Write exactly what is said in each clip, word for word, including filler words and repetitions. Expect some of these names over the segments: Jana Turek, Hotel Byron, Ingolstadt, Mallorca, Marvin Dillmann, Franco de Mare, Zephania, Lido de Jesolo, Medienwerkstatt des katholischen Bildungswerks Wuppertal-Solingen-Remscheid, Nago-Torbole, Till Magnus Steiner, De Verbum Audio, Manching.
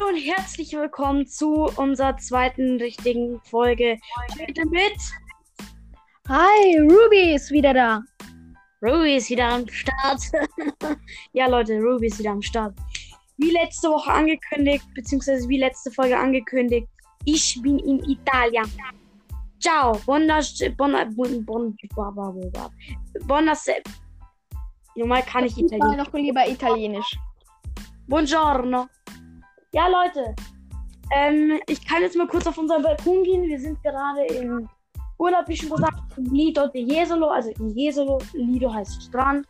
Hallo und herzlich willkommen zu unserer zweiten richtigen Folge. Heute mit... Hi, Ruby ist wieder da. Ruby ist wieder am Start. Ja, Leute, Ruby ist wieder am Start. Wie letzte Woche angekündigt, beziehungsweise wie letzte Folge angekündigt, ich bin in Italien. Ciao. Buonasera. Normal kann ich Italienisch. Noch lieber Italienisch. Buongiorno. Ja, Leute, ähm, ich kann jetzt mal kurz auf unseren Balkon gehen. Wir sind gerade im Urlaub, wie schon gesagt, Lido de Jesolo, also in Jesolo. Lido heißt Strand.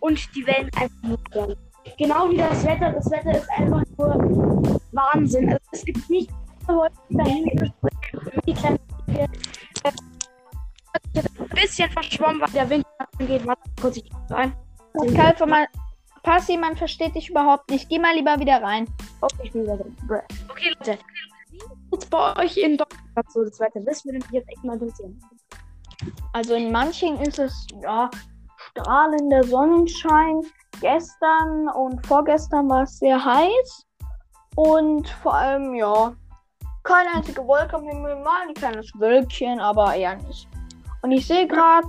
Und die Wellen einfach nur gern. Genau wie das Wetter. Das Wetter ist einfach nur Wahnsinn. Also, es gibt nicht Leute, die dahin gehen. Die kleinen Dinge. Ein bisschen verschwommen, weil der Wind geht. Warte kurz, ich gehe rein. Passi, man versteht dich überhaupt nicht. Geh mal lieber wieder rein. Okay, ich bin wieder drin. Okay, Leute. Jetzt bei euch in Deutschland so das Wetter. Das würde mich jetzt echt mal interessieren. Also in Manching ist es, ja, strahlender Sonnenschein. Gestern und vorgestern war es sehr heiß. Und vor allem, ja, keine einzige Wolke am Himmel. Mal ein kleines Wölkchen, aber eher nicht. Und ich sehe gerade...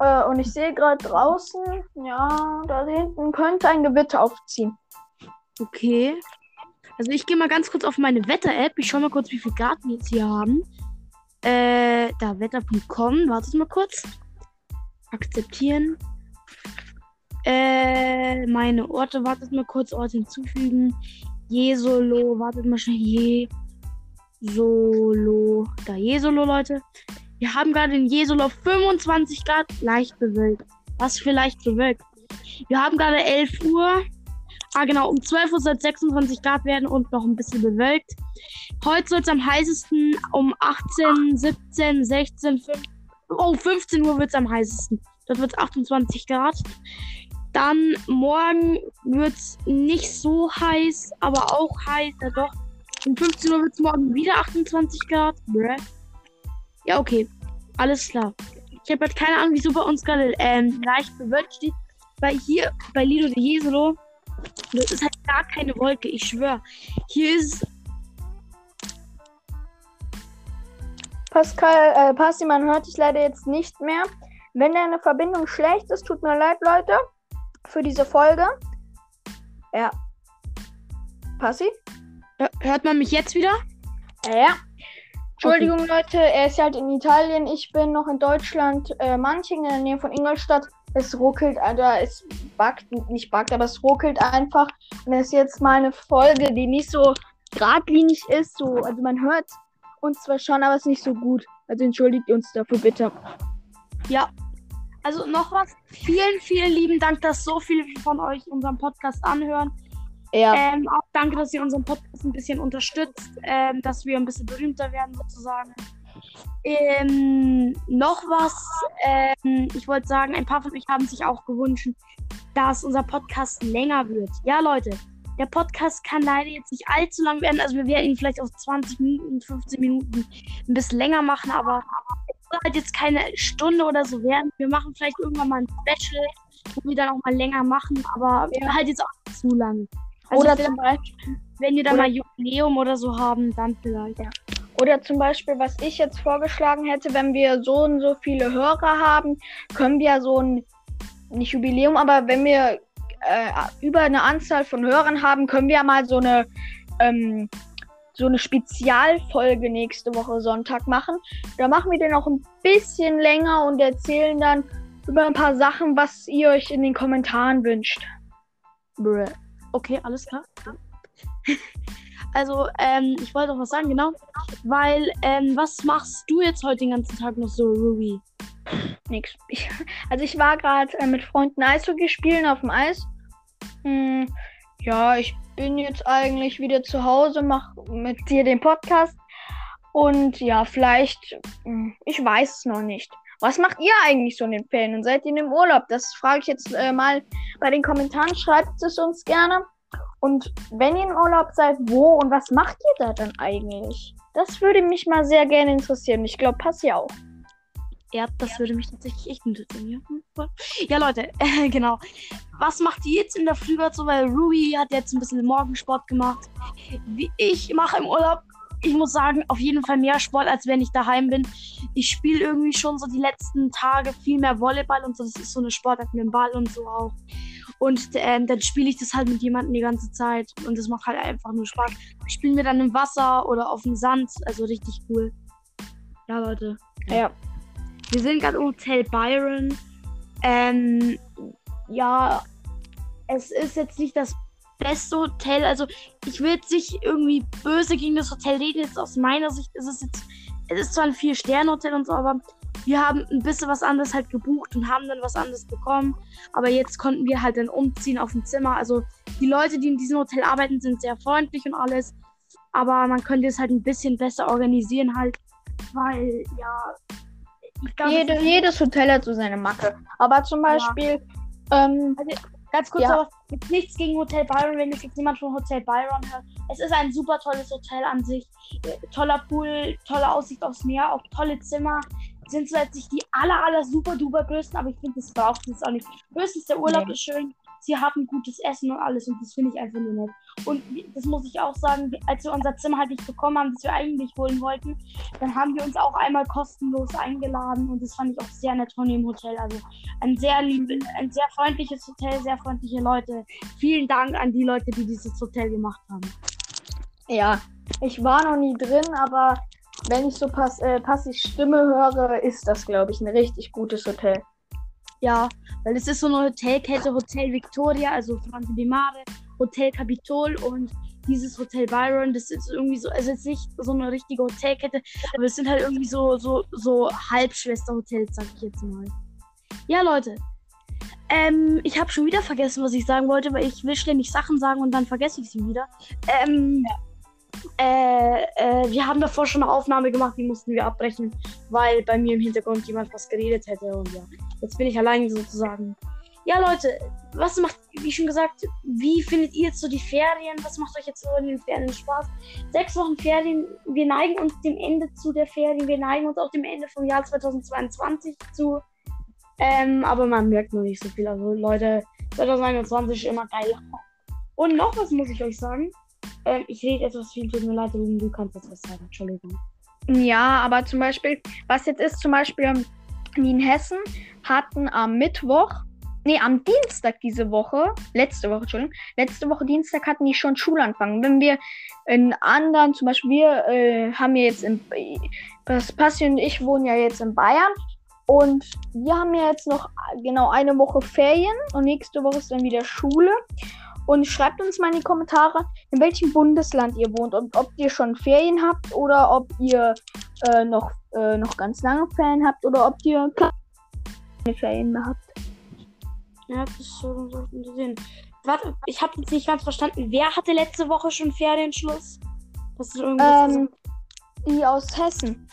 Äh, und ich sehe gerade draußen, ja, da hinten könnte ein Gewitter aufziehen. Okay. Also ich gehe mal ganz kurz auf meine Wetter-App. Ich schaue mal kurz, wie viel Grad wir jetzt hier haben. Äh, da, wetter punkt com. Wartet mal kurz. Akzeptieren. Äh, meine Orte. Wartet mal kurz. Orte hinzufügen. Jesolo. Wartet mal schnell. Jesolo. Da, Jesolo, Leute. Wir haben gerade in Jesolo fünfundzwanzig Grad, leicht bewölkt. Was für leicht bewölkt? Wir haben gerade elf Uhr. Ah genau, um zwölf Uhr soll es sechsundzwanzig Grad werden und noch ein bisschen bewölkt. Heute soll es am heißesten um achtzehn, siebzehn, sechzehn, fünfzehn, oh, fünfzehn Uhr wird es am heißesten. Dort wird es achtundzwanzig Grad. Dann morgen wird es nicht so heiß, aber auch heiß. Ja doch, um fünfzehn Uhr wird es morgen wieder achtundzwanzig Grad. Bäh. Ja, okay. Alles klar. Ich habe halt keine Ahnung, wieso bei uns gerade ähm, leicht bewölkt steht. Weil hier bei Lido de Jesolo, das ist halt gar keine Wolke, ich schwöre. Hier ist... Pascal, äh, Pasti, man hört dich leider jetzt nicht mehr. Wenn deine Verbindung schlecht ist, tut mir leid, Leute, für diese Folge. Ja. Pasti? Hört man mich jetzt wieder? Ja. Entschuldigung, okay. Leute, er ist halt in Italien, ich bin noch in Deutschland, äh, Manching in der Nähe von Ingolstadt. Es ruckelt, Alter, es backt, nicht backt, aber es ruckelt einfach. Und es ist jetzt mal eine Folge, die nicht so geradlinig ist, so, also man hört uns zwar schon, aber es ist nicht so gut. Also entschuldigt uns dafür, bitte. Ja, also noch was, vielen, vielen lieben Dank, dass so viele von euch unseren Podcast anhören. Ja. Ähm, auch danke, dass ihr unseren Podcast ein bisschen unterstützt, ähm, dass wir ein bisschen berühmter werden sozusagen. Ähm, noch was, ähm, ich wollte sagen, ein paar von euch haben sich auch gewünscht, dass unser Podcast länger wird. Ja, Leute, der Podcast kann leider jetzt nicht allzu lang werden, also wir werden ihn vielleicht auf zwanzig Minuten, fünfzehn Minuten ein bisschen länger machen, aber es wird halt jetzt keine Stunde oder so werden. Wir machen vielleicht irgendwann mal ein Special, wo wir dann auch mal länger machen, aber ja. Halt jetzt auch zu lang. Also oder zum Beispiel, wenn wir da mal Jubiläum oder so haben, dann vielleicht, ja. Oder zum Beispiel, was ich jetzt vorgeschlagen hätte, wenn wir so und so viele Hörer haben, können wir so ein, nicht Jubiläum, aber wenn wir äh, über eine Anzahl von Hörern haben, können wir mal so eine, ähm, so eine Spezialfolge nächste Woche Sonntag machen. Da machen wir den auch ein bisschen länger und erzählen dann über ein paar Sachen, was ihr euch in den Kommentaren wünscht. Bruh. Okay, alles klar. Also, ähm, ich wollte noch was sagen, genau. Weil, ähm, was machst du jetzt heute den ganzen Tag noch so, Ruby? Nix. Ich, also, ich war gerade äh, mit Freunden Eishockey spielen auf dem Eis. Hm, ja, ich bin jetzt eigentlich wieder zu Hause, mach mit dir den Podcast. Und ja, vielleicht, hm, ich weiß es noch nicht. Was macht ihr eigentlich so in den Ferien? Und seid ihr im Urlaub? Das frage ich jetzt äh, mal bei den Kommentaren. Schreibt es uns gerne. Und wenn ihr im Urlaub seid, wo und was macht ihr da dann eigentlich? Das würde mich mal sehr gerne interessieren. Ich glaube, Passi auch. Ja, das ja. würde mich tatsächlich echt interessieren. Ja, Leute, äh, genau. Was macht ihr jetzt in der Frühbad so? Weil Rui hat jetzt ein bisschen Morgensport gemacht. Wie ich mache im Urlaub, ich muss sagen, auf jeden Fall mehr Sport, als wenn ich daheim bin. Ich spiele irgendwie schon so die letzten Tage viel mehr Volleyball und so. Das ist so eine Sportart mit dem Ball und so auch. Und äh, dann spiele ich das halt mit jemandem die ganze Zeit. Und das macht halt einfach nur Spaß. Ich spiele mir dann im Wasser oder auf dem Sand. Also richtig cool. Ja, Leute. Ja. ja. Wir sind gerade im Hotel Byron. Ähm, ja, es ist jetzt nicht das beste Hotel. Also, ich will jetzt nicht irgendwie böse gegen das Hotel reden. Jetzt aus meiner Sicht ist es jetzt, es ist zwar ein Vier-Sterne-Hotel und so, aber wir haben ein bisschen was anderes halt gebucht und haben dann was anderes bekommen. Aber jetzt konnten wir halt dann umziehen auf dem Zimmer. Also, die Leute, die in diesem Hotel arbeiten, sind sehr freundlich und alles. Aber man könnte es halt ein bisschen besser organisieren halt, weil, ja... Glaub, Jede, jedes Hotel hat so seine Macke. Aber zum Beispiel... Ja. Ähm, also, ganz kurz, ja. aber jetzt nichts gegen Hotel Byron, wenn es jetzt niemand von Hotel Byron hört. Es ist ein super tolles Hotel an sich. Toller Pool, tolle Aussicht aufs Meer, auch tolle Zimmer. Sind so jetzt nicht die aller, aller super duper größten, aber ich finde, das braucht es auch nicht. Höchstens der Urlaub nee. ist schön. Sie haben gutes Essen und alles und das finde ich einfach nur nett. Und das muss ich auch sagen, als wir unser Zimmer halt nicht bekommen haben, das wir eigentlich holen wollten, dann haben wir uns auch einmal kostenlos eingeladen und das fand ich auch sehr nett von dem Hotel. Also ein sehr lieb, ein sehr freundliches Hotel, sehr freundliche Leute. Vielen Dank an die Leute, die dieses Hotel gemacht haben. Ja, ich war noch nie drin, aber wenn ich so pass, äh, passiv Stimme höre, ist das, glaube ich, ein richtig gutes Hotel. Ja, weil es ist so eine Hotelkette, Hotel Victoria, also Franco de Mare, Hotel Capitol und dieses Hotel Byron, das ist irgendwie so, also jetzt nicht so eine richtige Hotelkette, aber es sind halt irgendwie so, so, so Halbschwesterhotels, sag ich jetzt mal. Ja, Leute, ähm, ich habe schon wieder vergessen, was ich sagen wollte, weil ich will ständig Sachen sagen und dann vergesse ich sie wieder. Ähm, ja. Äh, äh, wir haben davor schon eine Aufnahme gemacht, die mussten wir abbrechen, weil bei mir im Hintergrund jemand was geredet hätte und ja, jetzt bin ich allein sozusagen. Ja, Leute, was macht, wie schon gesagt, wie findet ihr jetzt so die Ferien? Was macht euch jetzt so in den Ferien Spaß? Sechs Wochen Ferien, wir neigen uns dem Ende zu der Ferien, wir neigen uns auch dem Ende vom Jahr zweitausendzweiundzwanzig zu, ähm, aber man merkt noch nicht so viel, also Leute, zweitausendeinundzwanzig ist immer geil. Und noch was muss ich euch sagen. Ähm, ich rede etwas viel, tut mir leid, du kannst etwas sagen, Entschuldigung. Ja, aber zum Beispiel, was jetzt ist, zum Beispiel, wie in Hessen hatten am Mittwoch, nee, am Dienstag diese Woche, letzte Woche, Entschuldigung, letzte Woche Dienstag hatten die schon Schulanfang. Wenn wir in anderen, zum Beispiel, wir äh, haben ja jetzt, in, das Passi und ich wohnen ja jetzt in Bayern und wir haben ja jetzt noch genau eine Woche Ferien und nächste Woche ist dann wieder Schule. Und schreibt uns mal in die Kommentare, in welchem Bundesland ihr wohnt und ob ihr schon Ferien habt oder ob ihr äh, noch, äh, noch ganz lange Ferien habt oder ob ihr keine Ferien mehr habt. Ja, das ist schon so gesehen. Warte, ich habe jetzt nicht ganz verstanden. Wer hatte letzte Woche schon Ferienschluss? Das ist irgendwas ähm, die aus Hessen.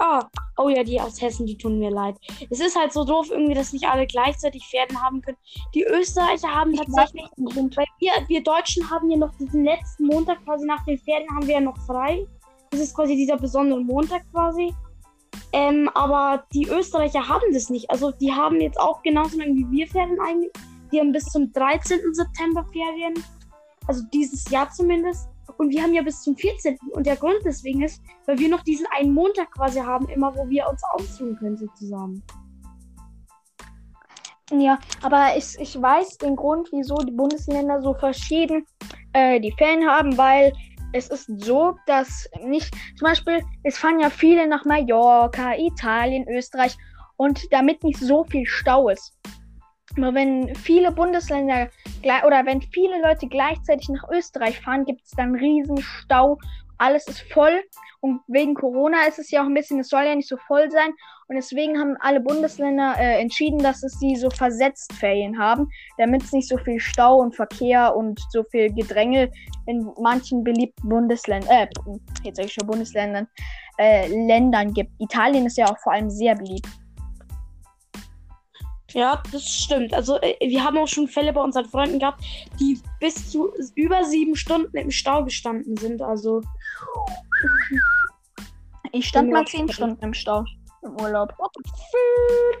Ah, oh ja, die aus Hessen, die tun mir leid. Es ist halt so doof irgendwie, dass nicht alle gleichzeitig Ferien haben können. Die Österreicher haben ich tatsächlich einen Grund, weil wir, wir Deutschen haben ja noch diesen letzten Montag quasi nach den Ferien haben wir ja noch frei. Das ist quasi dieser besondere Montag quasi. Ähm, aber die Österreicher haben das nicht. Also die haben jetzt auch genauso lange wie wir Ferien eigentlich. Die haben bis zum dreizehnten September Ferien. Also dieses Jahr zumindest. Und wir haben ja bis zum vierzehnten Und der Grund deswegen ist, weil wir noch diesen einen Montag quasi haben, immer wo wir uns ausruhen können, sozusagen. Ja, aber ich, ich weiß den Grund, wieso die Bundesländer so verschieden äh, die Ferien haben, weil es ist so, dass nicht, zum Beispiel, es fahren ja viele nach Mallorca, Italien, Österreich und damit nicht so viel Stau ist. Aber wenn viele Bundesländer oder wenn viele Leute gleichzeitig nach Österreich fahren, gibt es dann riesen Stau. Alles ist voll und wegen Corona ist es ja auch ein bisschen, es soll ja nicht so voll sein. Und deswegen haben alle Bundesländer äh, entschieden, dass es sie so versetzt Ferien haben, damit es nicht so viel Stau und Verkehr und so viel Gedränge in manchen beliebten Bundesländern, äh, jetzt sag ich schon Bundesländern, äh, Ländern gibt. Italien ist ja auch vor allem sehr beliebt. Ja, das stimmt. Also wir haben auch schon Fälle bei unseren Freunden gehabt, die bis zu über sieben Stunden im Stau gestanden sind. Also ich stand mal zehn Stunden im Stau. im Urlaub. What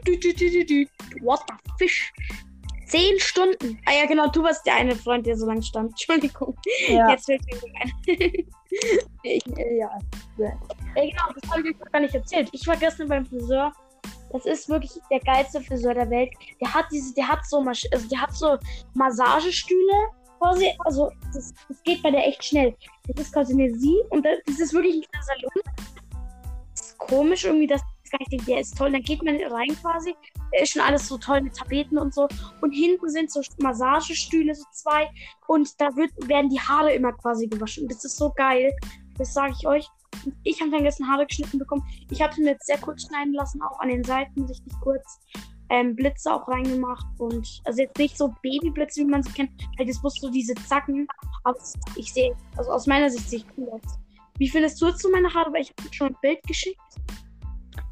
the fish? Zehn Stunden. Ah ja, genau, du warst der eine Freund, der so lange stand. Entschuldigung. Ja. Jetzt fällt mir ein. ich, äh, ja. ja. Genau, das habe ich euch gar nicht erzählt. Ich war gestern beim Friseur. Das ist wirklich der geilste Friseur der Welt. Der hat diese, der hat so, Masch- also der hat so Massagestühle. Also, das, das geht bei der echt schnell. Das ist Kautinesi und das, das ist wirklich ein kleiner Salon. Das ist komisch irgendwie, dass ich gar nicht denke, der ist toll. Dann geht man rein quasi. Da ist schon alles so toll mit Tapeten und so. Und hinten sind so Massagestühle, so zwei. Und da wird, werden die Haare immer quasi gewaschen. Und das ist so geil. Das sage ich euch. Und ich habe dann gestern Haare geschnitten bekommen. Ich habe sie mir jetzt sehr kurz schneiden lassen, auch an den Seiten richtig kurz. Ähm, Blitze auch reingemacht und also jetzt nicht so Babyblitze, wie man sie kennt, halt jetzt bloß so diese Zacken, aber ich sehe, also aus meiner Sicht sehe ich cool aus. Wie findest du jetzt so meine Haare, weil ich habe schon ein Bild geschickt?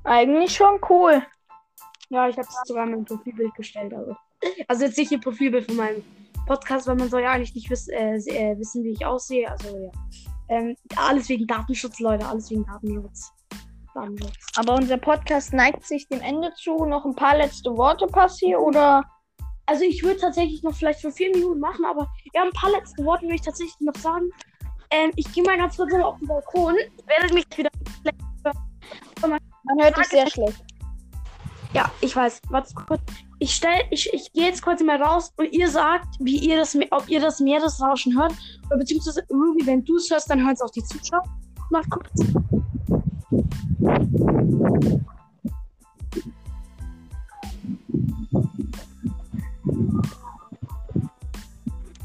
Eigentlich schon cool. Ja, ich habe es sogar in mein Profilbild gestellt, also. Also jetzt nicht ein Profilbild von meinem Podcast, weil man soll ja eigentlich nicht wiss, äh, äh, wissen, wie ich aussehe, also ja. Ähm, alles wegen Datenschutz, Leute, alles wegen Datenschutz. Aber unser Podcast neigt sich dem Ende zu. Noch ein paar letzte Worte, Passi, oder? Also ich würde tatsächlich noch vielleicht für vier Minuten machen, aber ja, ein paar letzte Worte würde ich tatsächlich noch sagen. Ähm, ich gehe mal ganz kurz auf den Balkon. Werdet mich wieder schlecht hören. Man hört dich sehr schlecht. Ja, ich weiß. Warte kurz. Ich stell, ich, ich gehe jetzt kurz mal raus und ihr sagt, wie ihr das, ob ihr das Meeresrauschen hört. Oder beziehungsweise, Ruby, wenn du es hörst, dann hören es auch die Zuschauer. Mal kurz.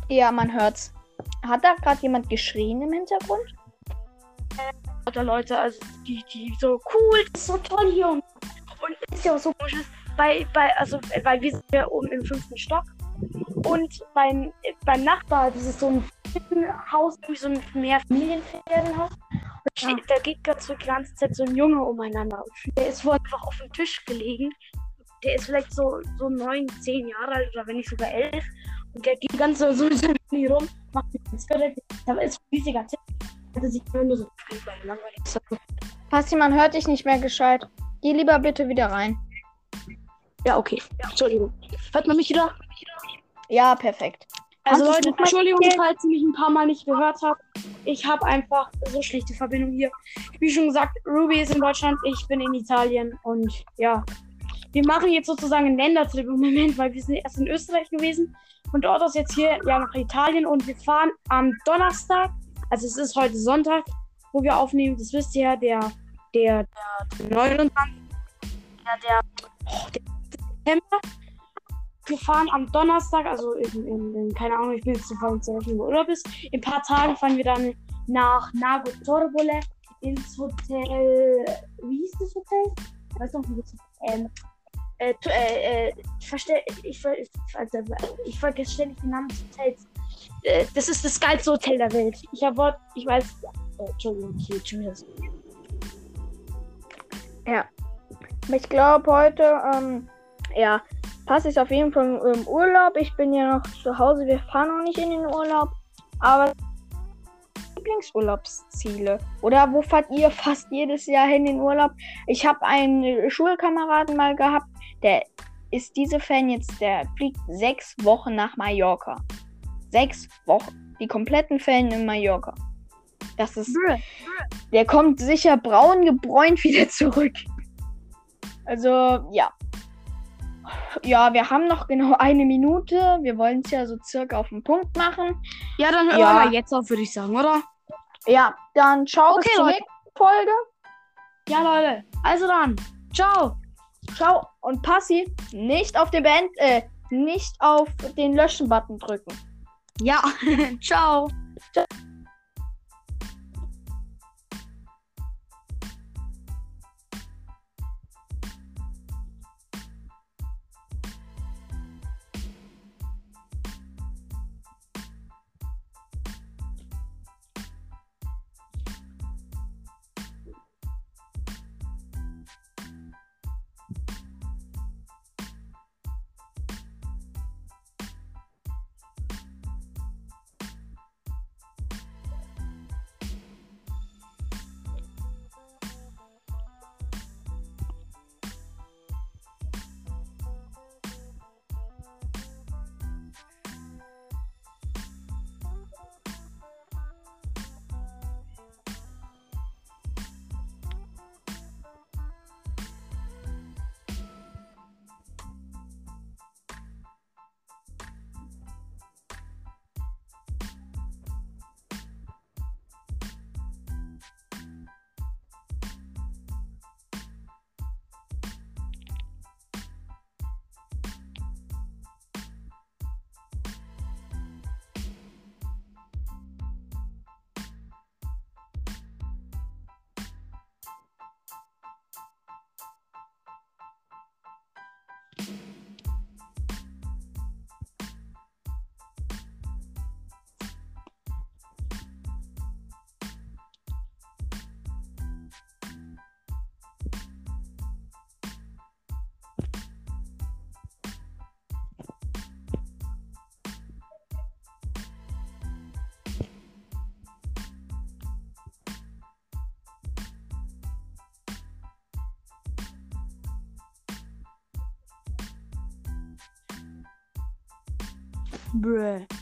Ja, man hört's. Hat da gerade jemand geschrien im Hintergrund? Oder Leute, also die, die so cool, das ist so toll hier. Und es ist ja auch so komisch, bei, bei, also, weil wir sind ja oben im fünften Stock. Und beim, beim Nachbar, das ist so ein Haus, irgendwie so ein Mehrfamilienferienhaus. Ja. Da geht ganz so die ganze Zeit so ein Junge umeinander. Der ist wohl einfach auf dem Tisch gelegen. Der ist vielleicht so, so neun, zehn Jahre alt oder wenn nicht sogar elf. Und der geht ganz so, so mit seinem Handy rum, macht die Konzerte. Da ist ein riesiger Tipp. Also sich nur so langweilig. Passi, man hört dich nicht mehr gescheit. Geh lieber bitte wieder rein. Ja, okay. Ja. Entschuldigung. Hört man mich wieder? Ja, perfekt. Also Leute, Entschuldigung, falls ihr mich ein paar Mal nicht gehört habt. Ich habe einfach so schlechte Verbindung hier. Wie schon gesagt, Ruby ist in Deutschland, ich bin in Italien und ja. Wir machen jetzt sozusagen einen Ländertrip im Moment, weil wir sind erst in Österreich gewesen und dort ist jetzt hier ja nach Italien und wir fahren am Donnerstag, also es ist heute Sonntag, wo wir aufnehmen, das wisst ihr ja, der, der, der neunundzwanzigsten Ja, der, oh, der September. Wir fahren am Donnerstag, also in, in, in keine Ahnung, ich bin jetzt zufrieden, zu helfen, wo Urlaub ist. In ein paar Tagen fahren wir dann nach Nago-Torbole ins Hotel. Wie hieß das Hotel? Ich weiß noch nicht. Ähm, äh, äh, ich verstehe, ich, ich, also, ich vergesse ständig den Namen des Hotels. Äh, das ist das geilste Hotel der Welt. Ich habe Wort, ich weiß. Äh, Entschuldigung, ich will das. Ja. Ich glaube heute, ähm, ja. Passt ist auf jeden Fall im Urlaub. Ich bin ja noch zu Hause. Wir fahren noch nicht in den Urlaub. Aber Lieblingsurlaubsziele. Oder wo fahrt ihr fast jedes Jahr hin in den Urlaub? Ich habe einen Schulkameraden mal gehabt. Der ist diese Fan jetzt. Der fliegt sechs Wochen nach Mallorca. Sechs Wochen. Die kompletten Fälle in Mallorca. Das ist... Der kommt sicher braun gebräunt wieder zurück. Also, ja. Ja, wir haben noch genau eine Minute. Wir wollen es ja so circa auf den Punkt machen. Ja, dann hören ja. wir jetzt auf, würde ich sagen, oder? Ja, dann ciao okay, bis zur nächsten Folge. Ja, Leute. Also dann. Ciao. Ciao. Und Passi, nicht auf den Band, äh, nicht auf den Löschen-Button drücken. Ja. Ciao. Ciao. Bruh.